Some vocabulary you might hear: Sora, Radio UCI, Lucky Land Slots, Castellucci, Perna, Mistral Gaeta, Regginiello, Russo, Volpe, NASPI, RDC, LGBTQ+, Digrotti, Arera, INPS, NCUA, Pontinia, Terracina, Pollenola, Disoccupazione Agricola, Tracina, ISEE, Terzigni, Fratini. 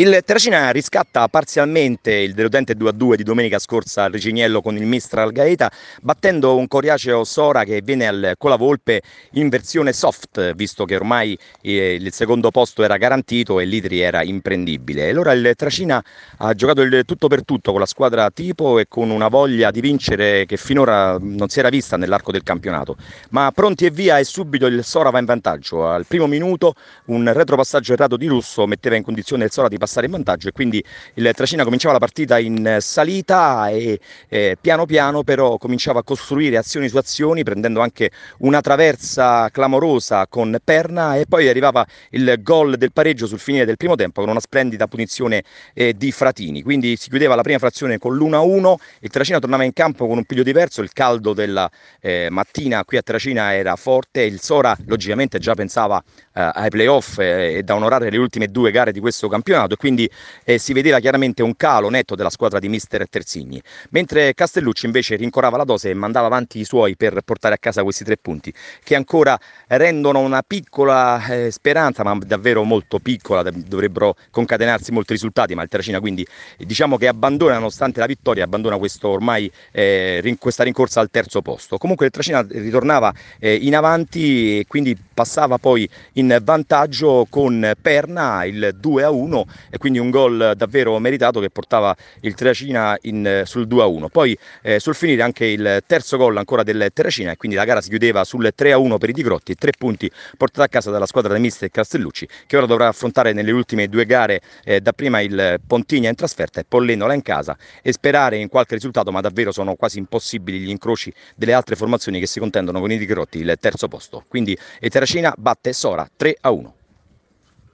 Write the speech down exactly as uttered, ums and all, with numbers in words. Il Terracina riscatta parzialmente il deludente due a due di domenica scorsa al Regginiello con il Mistral Gaeta, battendo un coriaceo Sora che viene al, con la Volpe in versione soft, visto che ormai eh, il secondo posto era garantito e l'Itri era imprendibile. E allora il Terracina ha giocato il tutto per tutto con la squadra tipo e con una voglia di vincere che finora non si era vista nell'arco del campionato. Ma pronti e via, e subito il Sora va in vantaggio. Al primo minuto un retropassaggio errato di Russo metteva in condizione il Sora di passare stare in vantaggio e quindi il Tracina cominciava la partita in salita e eh, piano piano però cominciava a costruire azioni su azioni, prendendo anche una traversa clamorosa con Perna, e poi arrivava il gol del pareggio sul finire del primo tempo con una splendida punizione eh, di Fratini. Quindi si chiudeva la prima frazione con l'uno a uno, il Tracina tornava in campo con un piglio diverso, il caldo della eh, mattina qui a Tracina era forte, il Sora logicamente già pensava eh, ai playoff eh, e da onorare le ultime due gare di questo campionato. Quindi eh, si vedeva chiaramente un calo netto della squadra di mister Terzigni, mentre Castellucci invece rincorava la dose e mandava avanti i suoi per portare a casa questi tre punti che ancora rendono una piccola eh, speranza, ma davvero molto piccola. Dovrebbero concatenarsi molti risultati, ma il Terracina quindi diciamo che abbandona, nonostante la vittoria, abbandona questo ormai eh, rin questa rincorsa al terzo posto. Comunque il Terracina ritornava eh, in avanti e quindi passava poi in vantaggio con Perna il due a uno, e quindi un gol davvero meritato che portava il Terracina in, sul due a uno. Poi eh, sul finire anche il terzo gol ancora del Terracina, e quindi la gara si chiudeva sul tre a uno per i Digrotti, tre punti portati a casa dalla squadra del mister Castellucci, che ora dovrà affrontare nelle ultime due gare eh, dapprima il Pontinia in trasferta e Pollenola in casa, e sperare in qualche risultato, ma davvero sono quasi impossibili gli incroci delle altre formazioni che si contendono con i Digrotti il terzo posto. Quindi il Terracina batte Sora tre a uno.